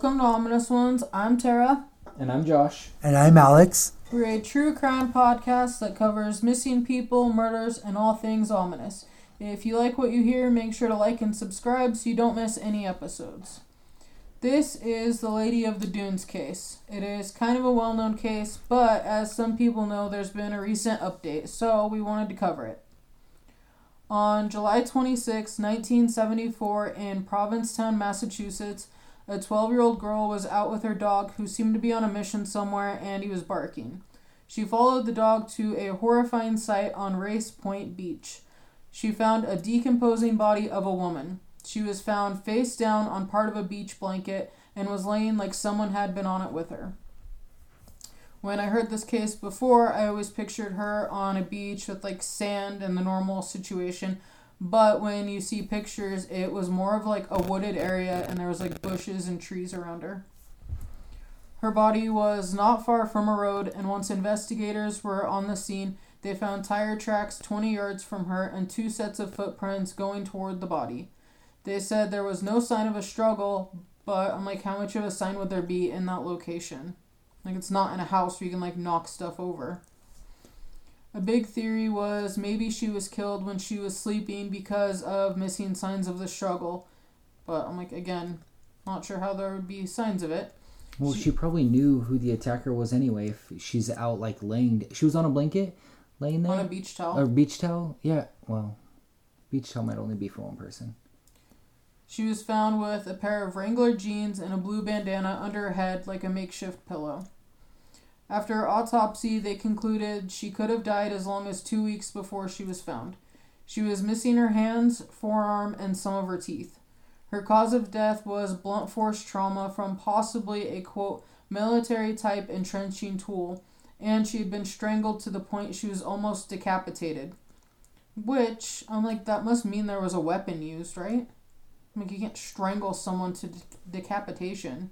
Welcome to Ominous Ones. I'm Tara. And I'm Josh. And I'm Alex. We're a true crime podcast that covers missing people, murders, and all things ominous. If you like what you hear, make sure to like and subscribe so you don't miss any episodes. This is the Lady of the Dunes case. It is kind of a well-known case, but as some people know, there's been a recent update, so we wanted to cover it. On July 26, 1974, in Provincetown, Massachusetts, a 12-year-old girl was out with her dog who seemed to be on a mission somewhere, and he was barking. She followed the dog to a horrifying sight on Race Point Beach. She found a decomposing body of a woman. She was found face down on part of a beach blanket and was laying like someone had been on it with her. When I heard this case before, I always pictured her on a beach with like sand and the normal situation. But when you see pictures, it was more of like a wooded area and there was like bushes and trees around her. Her body was not far from a road, and once investigators were on the scene, they found tire tracks 20 yards from her and two sets of footprints going toward the body. They said there was no sign of a struggle, but I'm like, how much of a sign would there be in that location? Like, it's not in a house where you can like knock stuff over. A big theory was maybe she was killed when she was sleeping because of missing signs of the struggle. But I'm like, again, not sure how there would be signs of it. Well, she probably knew who the attacker was anyway if she's out like laying. She was on a blanket laying there? On a beach towel. Or beach towel? Yeah, well, beach towel might only be for one person. She was found with a pair of Wrangler jeans and a blue bandana under her head like a makeshift pillow. After her autopsy, they concluded she could have died as long as 2 weeks before she was found. She was missing her hands, forearm, and some of her teeth. Her cause of death was blunt force trauma from possibly a, quote, military-type entrenching tool, and she had been strangled to the point she was almost decapitated. Which, I'm like, that must mean there was a weapon used, right? I'm like, you can't strangle someone to decapitation.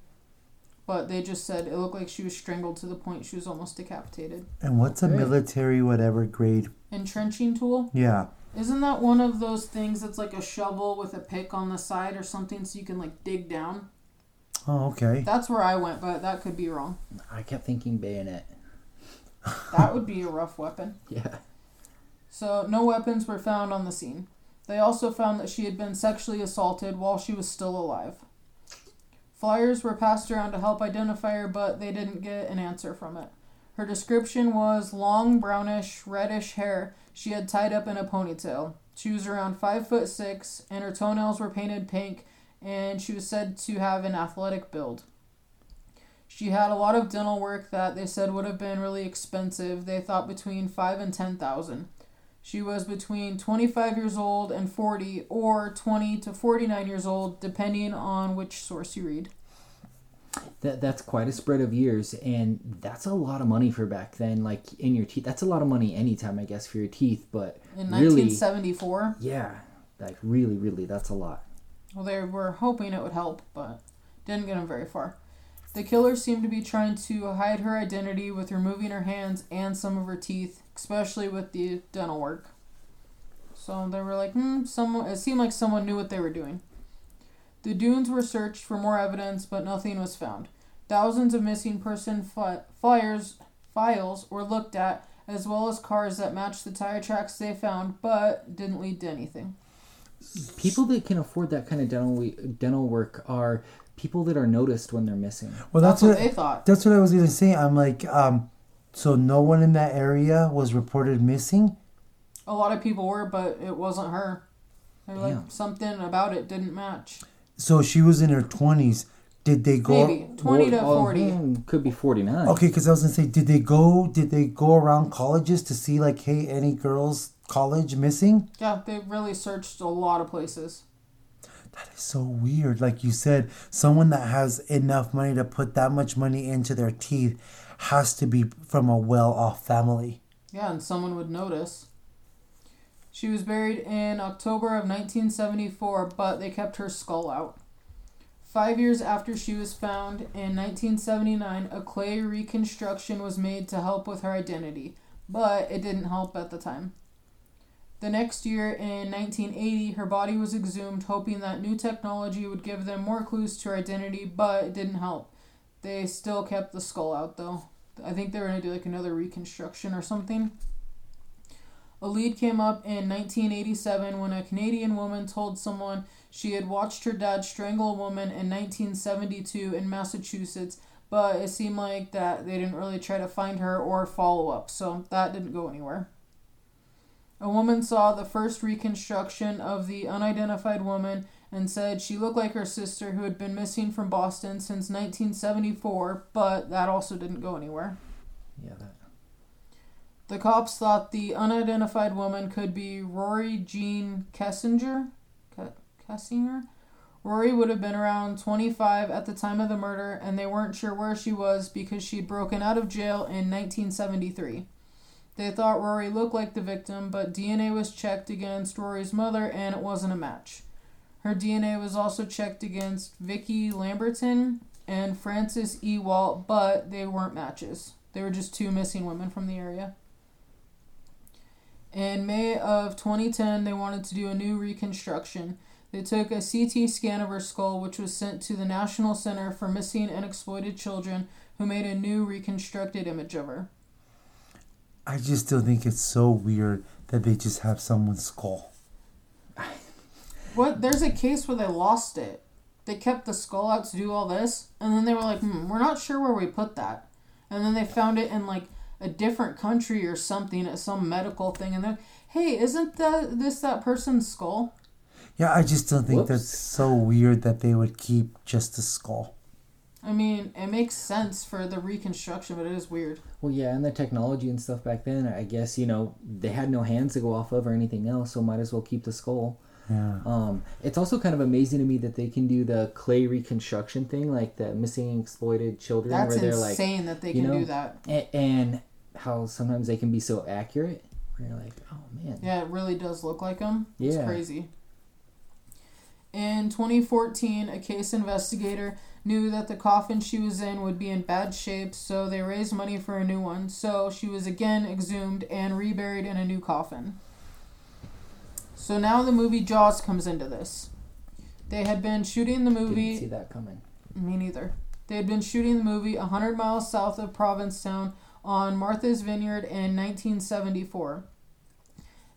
But they just said it looked like she was strangled to the point she was almost decapitated. And what's a military whatever grade? Entrenching tool? Yeah. Isn't that one of those things that's like a shovel with a pick on the side or something so you can like dig down? Oh, okay. That's where I went, but that could be wrong. I kept thinking bayonet. That would be a rough weapon. Yeah. So no weapons were found on the scene. They also found that she had been sexually assaulted while she was still alive. Flyers were passed around to help identify her, but they didn't get an answer from it. Her description was long, brownish, reddish hair she had tied up in a ponytail. She was around 5'6", and her toenails were painted pink, and she was said to have an athletic build. She had a lot of dental work that they said would have been really expensive. They thought between $5,000 and $10,000. She was between 25 years old and 40, or 20 to 49 years old, depending on which source you read. That's quite a spread of years, and that's a lot of money for back then, like, in your teeth. That's a lot of money anytime, I guess, for your teeth, but in 1974? Really, yeah, like, really, really, that's a lot. Well, they were hoping it would help, but didn't get them very far. The killer seemed to be trying to hide her identity with removing her hands and some of her teeth, especially with the dental work. So they were like, it seemed like someone knew what they were doing. The dunes were searched for more evidence, but nothing was found. Thousands of missing person files were looked at, as well as cars that matched the tire tracks they found, but didn't lead to anything. People that can afford that kind of dental work are people that are noticed when they're missing. Well, that's what they thought. That's what I was going to say. I'm like, so no one in that area was reported missing? A lot of people were, but it wasn't her. They're like, something about it didn't match. So she was in her 20s. Did they go? Maybe 20 to 40. Could be 49. Okay, because I was going to say, did they go around colleges to see, like, hey, any girls college missing? Yeah, they really searched a lot of places. That is so weird. Like you said, someone that has enough money to put that much money into their teeth has to be from a well-off family. Yeah, and someone would notice. She was buried in October of 1974, but they kept her skull out. 5 years after she was found, in 1979, a clay reconstruction was made to help with her identity, but it didn't help at the time. The next year, in 1980, her body was exhumed, hoping that new technology would give them more clues to her identity, but it didn't help. They still kept the skull out, though. I think they were going to do like another reconstruction or something. A lead came up in 1987 when a Canadian woman told someone she had watched her dad strangle a woman in 1972 in Massachusetts, but it seemed like that they didn't really try to find her or follow up, so that didn't go anywhere. A woman saw the first reconstruction of the unidentified woman and said she looked like her sister who had been missing from Boston since 1974, but that also didn't go anywhere. Yeah, that. The cops thought the unidentified woman could be Rory Jean Kessinger. Kessinger? Rory would have been around 25 at the time of the murder, and they weren't sure where she was because she'd broken out of jail in 1973. They thought Rory looked like the victim, but DNA was checked against Rory's mother, and it wasn't a match. Her DNA was also checked against Vicki Lamberton and Frances Ewalt, but they weren't matches. They were just two missing women from the area. In May of 2010, they wanted to do a new reconstruction. They took a CT scan of her skull, which was sent to the National Center for Missing and Exploited Children, who made a new reconstructed image of her. I just still think it's so weird that they just have someone's skull. What? There's a case where they lost it. They kept the skull out to do all this, and then they were like, we're not sure where we put that. And then they found it in, like, a different country or something at some medical thing, and they're like, hey, isn't that person's skull? Yeah, I just don't think that's so weird that they would keep just the skull. I mean, it makes sense for the reconstruction, but it is weird. Well, yeah, and the technology and stuff back then, I guess, they had no hands to go off of or anything else, so might as well keep the skull. Yeah. It's also kind of amazing to me that they can do the clay reconstruction thing, like the missing and exploited children. That's where insane like, that they can do that. And how sometimes they can be so accurate. Where you're like, oh, man. Yeah, it really does look like them. Yeah. It's crazy. In 2014, a case investigator knew that the coffin she was in would be in bad shape, so they raised money for a new one. So she was again exhumed and reburied in a new coffin. So now the movie Jaws comes into this. They had been shooting the movie... Didn't see that coming. Me neither. They had been shooting the movie 100 miles south of Provincetown on Martha's Vineyard in 1974.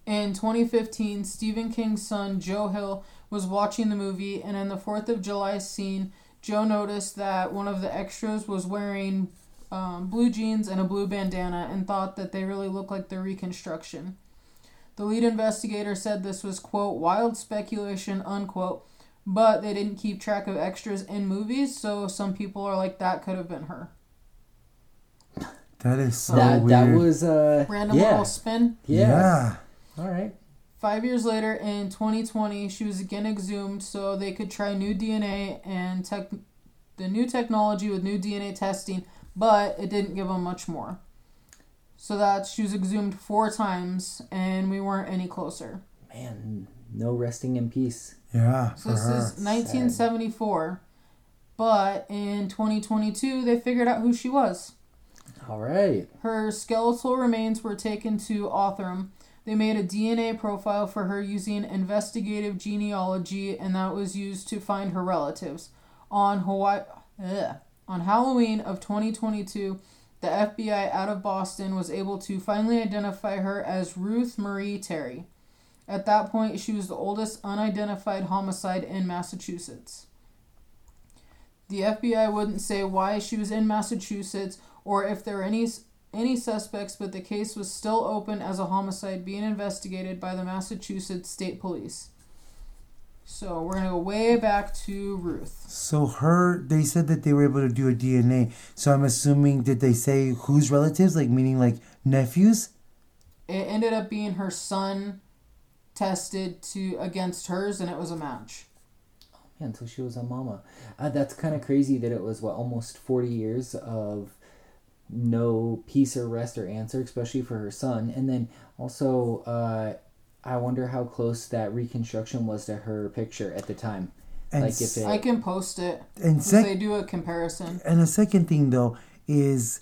In 2015, Stephen King's son, Joe Hill, was watching the movie, and in the 4th of July scene, Joe noticed that one of the extras was wearing blue jeans and a blue bandana and thought that they really looked like the reconstruction. The lead investigator said this was, quote, wild speculation, unquote, but they didn't keep track of extras in movies, so some people are like, that could have been her. That is so weird. That was a... Random little spin. Yeah. All right. 5 years later, in 2020, she was again exhumed so they could try new DNA and the new technology with new DNA testing, but it didn't give them much more. So that she was exhumed 4 times, and we weren't any closer. Man, no resting in peace. Yeah, so this is 1974, but in 2022, they figured out who she was. All right. Her skeletal remains were taken to Othram. They made a DNA profile for her using investigative genealogy, and that was used to find her relatives. On Halloween of 2022, the FBI out of Boston was able to finally identify her as Ruth Marie Terry. At that point, she was the oldest unidentified homicide in Massachusetts. The FBI wouldn't say why she was in Massachusetts or if there were any suspects, but the case was still open as a homicide being investigated by the Massachusetts State Police. So we're going to go way back to Ruth. So they said that they were able to do a DNA. So I'm assuming, did they say whose relatives? Like, meaning like nephews? It ended up being her son tested against hers, and it was a match. Oh, man, so she was a mama. That's kind of crazy that it was, almost 40 years of no peace or rest or answer, especially for her son. And then also, I wonder how close that reconstruction was to her picture at the time. And like if I can post it and they do a comparison. And the second thing, though, is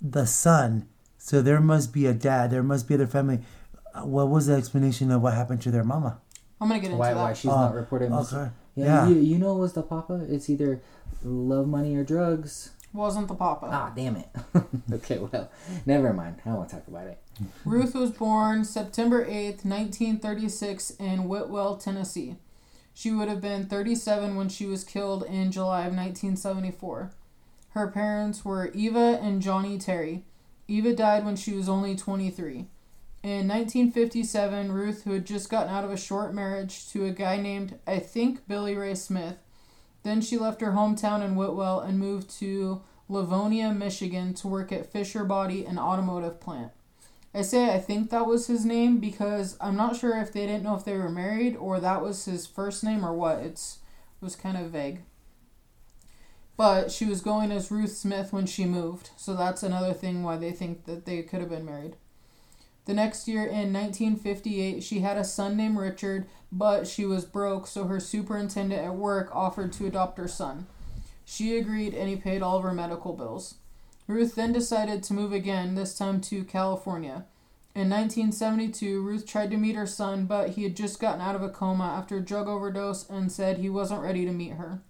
the son. So there must be a dad. There must be other family. What was the explanation of what happened to their mama? I'm going to get into that. Why she's not reported. Okay. Yeah. You know what's the papa? It's either love, money, or drugs. Wasn't the papa. Ah, damn it. Okay, well, never mind. I don't want to talk about it. Ruth was born September 8th, 1936 in Whitwell, Tennessee. She would have been 37 when she was killed in July of 1974. Her parents were Eva and Johnny Terry. Eva died when she was only 23. In 1957, Ruth, who had just gotten out of a short marriage to a guy named, I think, Billy Ray Smith, then she left her hometown in Whitwell and moved to Livonia, Michigan to work at Fisher Body, an automotive plant. I say I think that was his name because I'm not sure if they didn't know if they were married or that was his first name or what. It was kind of vague. But she was going as Ruth Smith when she moved, so that's another thing why they think that they could have been married. The next year, in 1958, she had a son named Richard, but she was broke, so her superintendent at work offered to adopt her son. She agreed, and he paid all of her medical bills. Ruth then decided to move again, this time to California. In 1972, Ruth tried to meet her son, but he had just gotten out of a coma after a drug overdose and said he wasn't ready to meet her.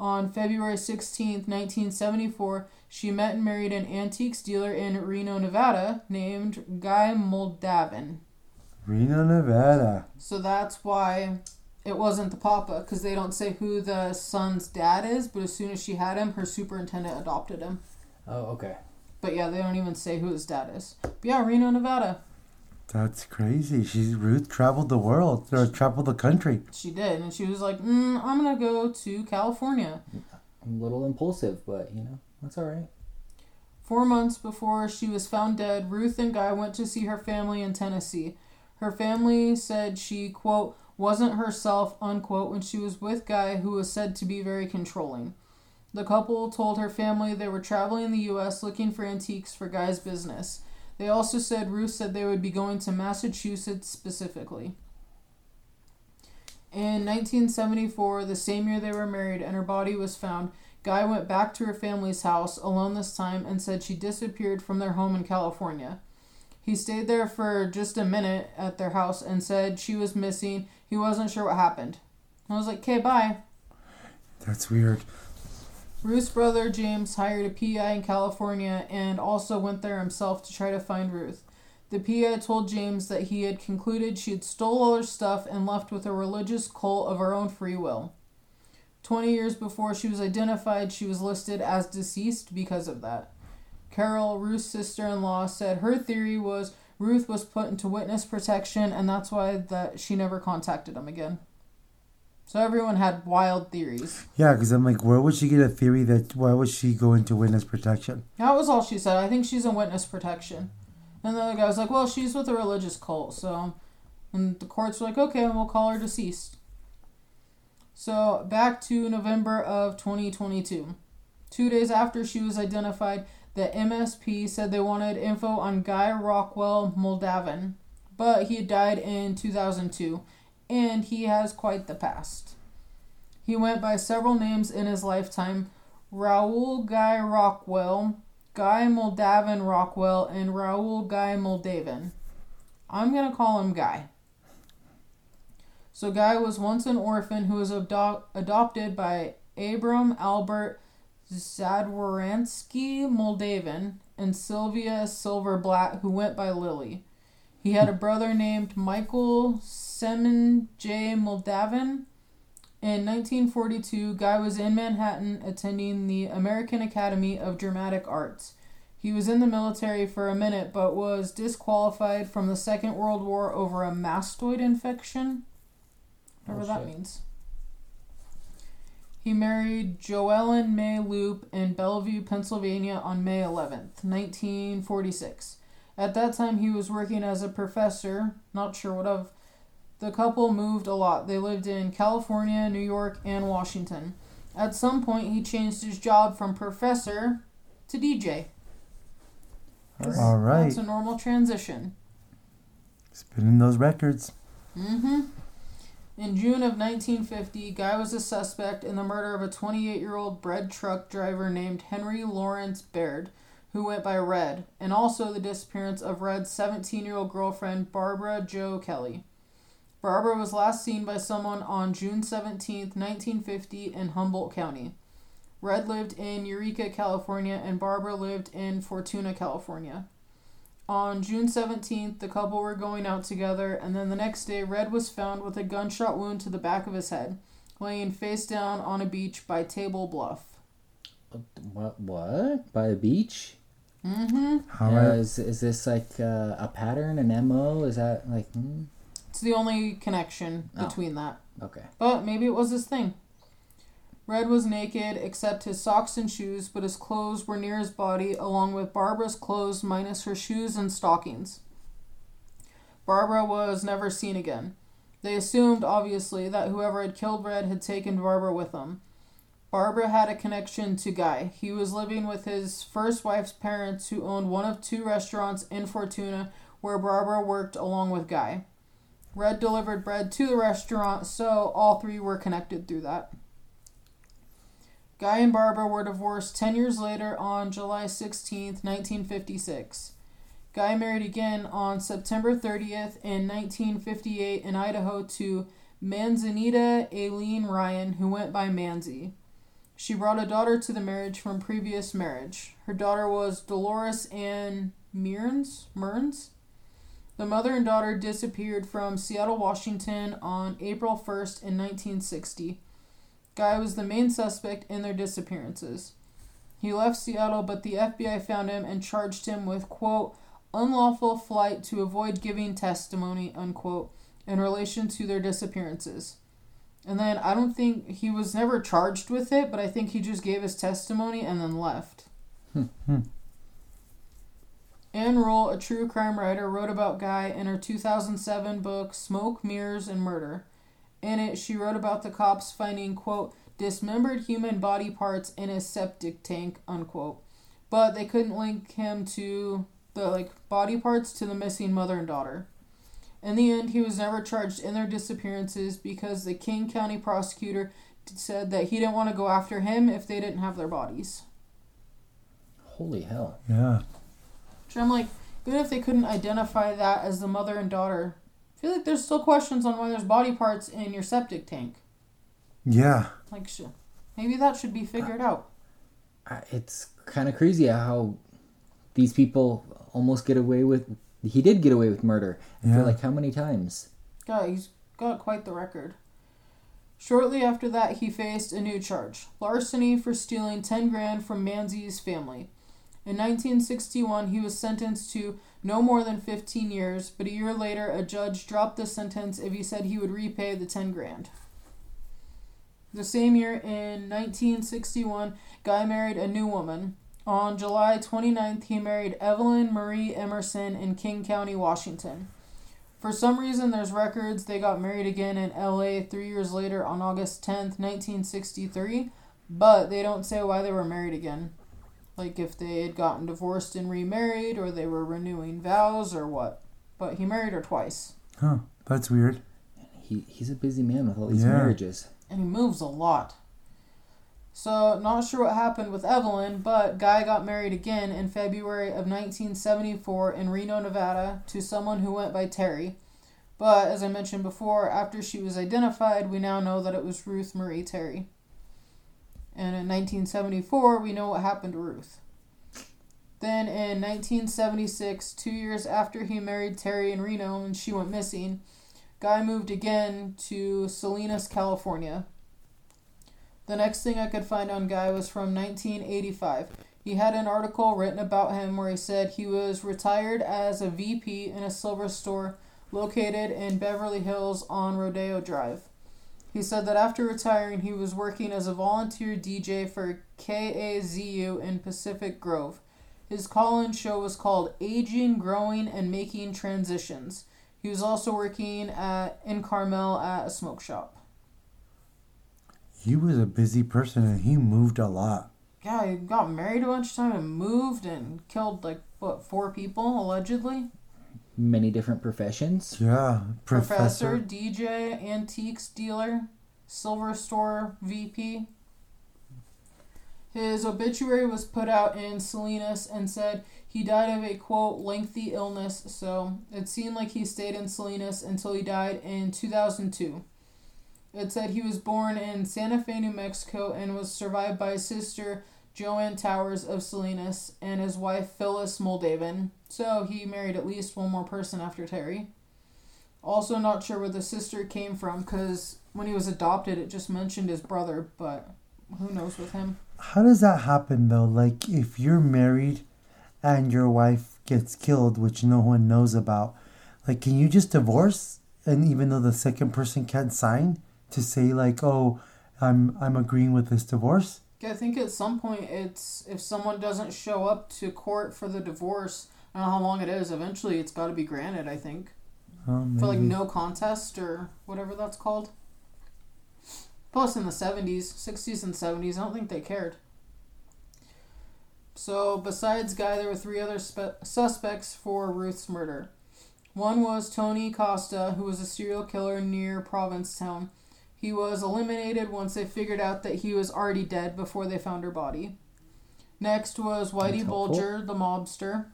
On February 16th, 1974, she met and married an antiques dealer in Reno, Nevada, named Guy Moldavin. Reno, Nevada. So that's why it wasn't the papa, because they don't say who the son's dad is, but as soon as she had him, her superintendent adopted him. Oh, okay. But yeah, they don't even say who his dad is. But yeah, Reno, Nevada. That's crazy. Ruth traveled the world, or traveled the country. She did, and she was like, I'm going to go to California. I'm a little impulsive, but, that's all right. 4 months before she was found dead, Ruth and Guy went to see her family in Tennessee. Her family said she, quote, wasn't herself, unquote, when she was with Guy, who was said to be very controlling. The couple told her family they were traveling in the U.S. looking for antiques for Guy's business. They also said Ruth said they would be going to Massachusetts specifically. In 1974, the same year they were married and her body was found, Guy went back to her family's house, alone this time, and said she disappeared from their home in California. He stayed there for just a minute at their house and said she was missing. He wasn't sure what happened. I was like, okay, bye. That's weird. Ruth's brother, James, hired a PI in California and also went there himself to try to find Ruth. The PI told James that he had concluded she had stole all her stuff and left with a religious cult of her own free will. 20 years before she was identified, she was listed as deceased because of that. Carol, Ruth's sister-in-law, said her theory was Ruth was put into witness protection and that's why that she never contacted him again. So everyone had wild theories. Yeah, because I'm like, where would she get a theory that, why would she go into witness protection? That was all she said. I think she's in witness protection. And the other guy was like, well, she's with a religious cult, so. And the courts were like, okay, we'll call her deceased. So back to November of 2022. 2 days after she was identified, the MSP said they wanted info on Guy Rockwell Moldavin, but he had died in 2002. And he has quite the past. He went by several names in his lifetime. Raoul Guy Rockwell, Guy Moldavin Rockwell, and Raoul Guy Moldavin. I'm going to call him Guy. So Guy was once an orphan who was adopted by Abram Albert Zadwaranski Moldavin and Sylvia Silverblatt, who went by Lily. He had a brother named Michael Semon J. Moldavin. In 1942, Guy was in Manhattan attending the American Academy of Dramatic Arts. He was in the military for a minute, but was disqualified from the Second World War over a mastoid infection. Whatever that means. He married Joellen May Loop in Bellevue, Pennsylvania on May 11th, 1946. At that time, he was working as a professor, not sure what of. The couple moved a lot. They lived in California, New York, and Washington. At some point, he changed his job from professor to DJ. All right. That's a normal transition. Spinning those records. Mm-hmm. In June of 1950, Guy was a suspect in the murder of a 28-year-old bread truck driver named Henry Lawrence Baird, who went by Red, and also the disappearance of Red's 17-year-old girlfriend, Barbara Joe Kelly. Barbara was last seen by someone on June 17, 1950, in Humboldt County. Red lived in Eureka, California, and Barbara lived in Fortuna, California. On June 17th, the couple were going out together, and then the next day, Red was found with a gunshot wound to the back of his head, laying face down on a beach by Table Bluff. What? By a beach? Mm-hmm. How is this like a pattern, an MO? Is that like... Hmm? It's the only connection between that. Okay. But maybe it was his thing. Red was naked except his socks and shoes, but his clothes were near his body, along with Barbara's clothes minus her shoes and stockings. Barbara was never seen again. They assumed, obviously, that whoever had killed Red had taken Barbara with him. Barbara had a connection to Guy. He was living with his first wife's parents, who owned one of two restaurants in Fortuna, where Barbara worked along with Guy. Red delivered bread to the restaurant, so all three were connected through that. Guy and Barbara were divorced 10 years later on July 16, 1956. Guy married again on September 30th in 1958 in Idaho to Manzanita Aileen Ryan, who went by Manzi. She brought a daughter to the marriage from previous marriage. Her daughter was Dolores Ann Mearns. The mother and daughter disappeared from Seattle, Washington on April 1st in 1960. Guy was the main suspect in their disappearances. He left Seattle, but the FBI found him and charged him with, quote, unlawful flight to avoid giving testimony, unquote, in relation to their disappearances. And then I don't think he was never charged with it, but I think he just gave his testimony and then left. Ann Rule, a true crime writer, wrote about Guy in her 2007 book, Smoke, Mirrors, and Murder. In it, she wrote about the cops finding, quote, dismembered human body parts in a septic tank, unquote. But they couldn't link him to the, body parts to the missing mother and daughter. In the end, he was never charged in their disappearances because the King County prosecutor said that he didn't want to go after him if they didn't have their bodies. Holy hell. Yeah. So I'm like, even if they couldn't identify that as the mother and daughter... I feel like there's still questions on why there's body parts in your septic tank. Yeah. Maybe that should be figured out. It's kind of crazy how these people almost get away with... He did get away with murder. I feel like how many times? God, he's got quite the record. Shortly after that, he faced a new charge. Larceny for stealing $10,000 from Manzi's family. In 1961, he was sentenced to no more than 15 years, but a year later, a judge dropped the sentence if he said he would repay the $10,000. The same year, in 1961, Guy married a new woman. On July 29th, he married Evelyn Marie Emerson in King County, Washington. For some reason, there's records they got married again in L.A. 3 years later on August 10th, 1963, but they don't say why they were married again. Like if they had gotten divorced and remarried, or they were renewing vows, or what. But he married her twice. Huh, that's weird. He's a busy man with all these marriages. And he moves a lot. So, not sure what happened with Evelyn, but Guy got married again in February of 1974 in Reno, Nevada, to someone who went by Terry. But, as I mentioned before, after she was identified, we now know that it was Ruth Marie Terry. And in 1974, we know what happened to Ruth. Then in 1976, 2 years after he married Terry in Reno and she went missing, Guy moved again to Salinas, California. The next thing I could find on Guy was from 1985. He had an article written about him where he said he was retired as a VP in a silver store located in Beverly Hills on Rodeo Drive. He said that after retiring, he was working as a volunteer DJ for KAZU in Pacific Grove. His call-in show was called Aging, Growing, and Making Transitions. He was also working in Carmel at a smoke shop. He was a busy person, and he moved a lot. Yeah, he got married a bunch of times and moved and killed, 4 people, allegedly? Many different professions. Yeah. Professor, DJ, antiques dealer, silver store VP. His obituary was put out in Salinas and said he died of a, quote, lengthy illness, so it seemed like he stayed in Salinas until he died in 2002. It said he was born in Santa Fe, New Mexico, and was survived by his sister, Joanne Towers of Salinas, and his wife, Phyllis Moldavin. So he married at least one more person after Terry. Also not sure where the sister came from, because when he was adopted, it just mentioned his brother, but who knows with him. How does that happen, though? Like, if you're married and your wife gets killed, which no one knows about, like, can you just divorce? And even though the second person can't sign to say, like, oh, I'm agreeing with this divorce? I think at some point it's, if someone doesn't show up to court for the divorce, I don't know how long it is, eventually it's got to be granted, I think. For, like, no contest or whatever that's called. Plus, in the 60s and 70s, I don't think they cared. So, besides Guy, there were three other suspects for Ruth's murder. One was Tony Costa, who was a serial killer near Provincetown. He was eliminated once they figured out that he was already dead before they found her body. Next was Whitey Bulger, the mobster.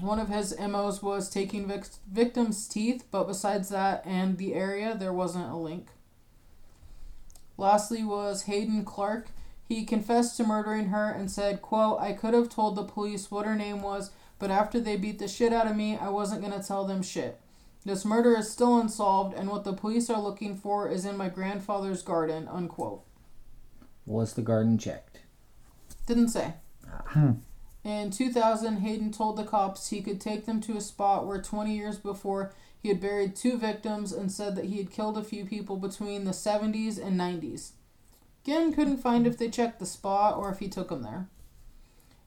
One of his MOs was taking victims' teeth, but besides that and the area, there wasn't a link. Lastly was Hayden Clark. He confessed to murdering her and said, quote, I could have told the police what her name was, but after they beat the shit out of me, I wasn't going to tell them shit. This murder is still unsolved, and what the police are looking for is in my grandfather's garden, unquote. Was the garden checked? Didn't say. In 2000, Hayden told the cops he could take them to a spot where 20 years before he had buried two victims and said that he had killed a few people between the 70s and 90s. Again, couldn't find if they checked the spot or if he took them there.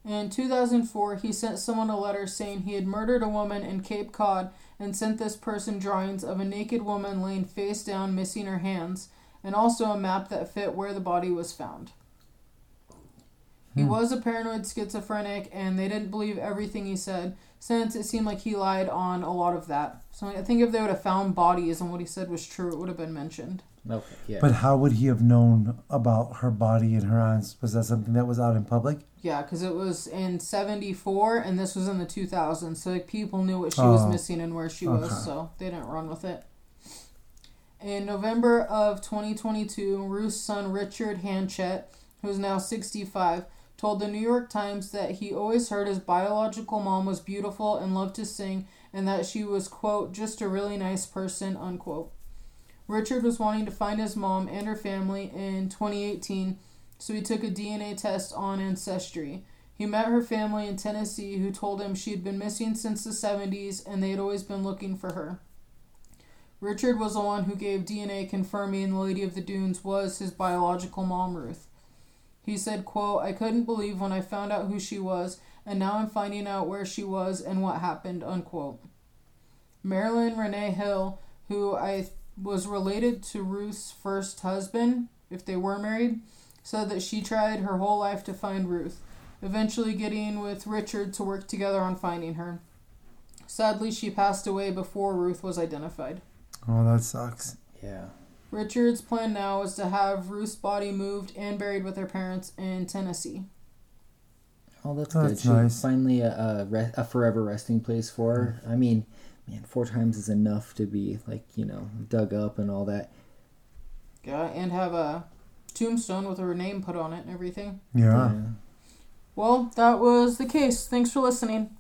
In 2004, he sent someone a letter saying he had murdered a woman in Cape Cod and sent this person drawings of a naked woman laying face down, missing her hands, and also a map that fit where the body was found. He was a paranoid schizophrenic, and they didn't believe everything he said, since it seemed like he lied on a lot of that. So I think if they would have found bodies and what he said was true, it would have been mentioned. Okay, yeah. But how would he have known about her body and her hands? Was that something that was out in public? Yeah, because it was in 74, and this was in the 2000s, so like, people knew what she was missing and where she was, so they didn't run with it. In November of 2022, Ruth's son Richard Hanchett, who's now 65, told the New York Times that he always heard his biological mom was beautiful and loved to sing, and that she was, quote, just a really nice person, unquote. Richard was wanting to find his mom and her family in 2018, so he took a DNA test on Ancestry. He met her family in Tennessee, who told him she had been missing since the 70s and they had always been looking for her. Richard was the one who gave DNA confirming the Lady of the Dunes was his biological mom, Ruth. He said, quote, I couldn't believe when I found out who she was, and now I'm finding out where she was and what happened, unquote. Marilyn Renee Hill, who was related to Ruth's first husband, if they were married, said that she tried her whole life to find Ruth, eventually getting with Richard to work together on finding her. Sadly, she passed away before Ruth was identified. Oh, that sucks. Yeah. Richard's plan now is to have Ruth's body moved and buried with her parents in Tennessee. Oh, that's good. She nice. Finally a forever resting place for her. I mean, man, 4 times is enough to be, like, you know, dug up and all that. Yeah, and have a tombstone with her name put on it and everything. Yeah. Well, that was the case. Thanks for listening.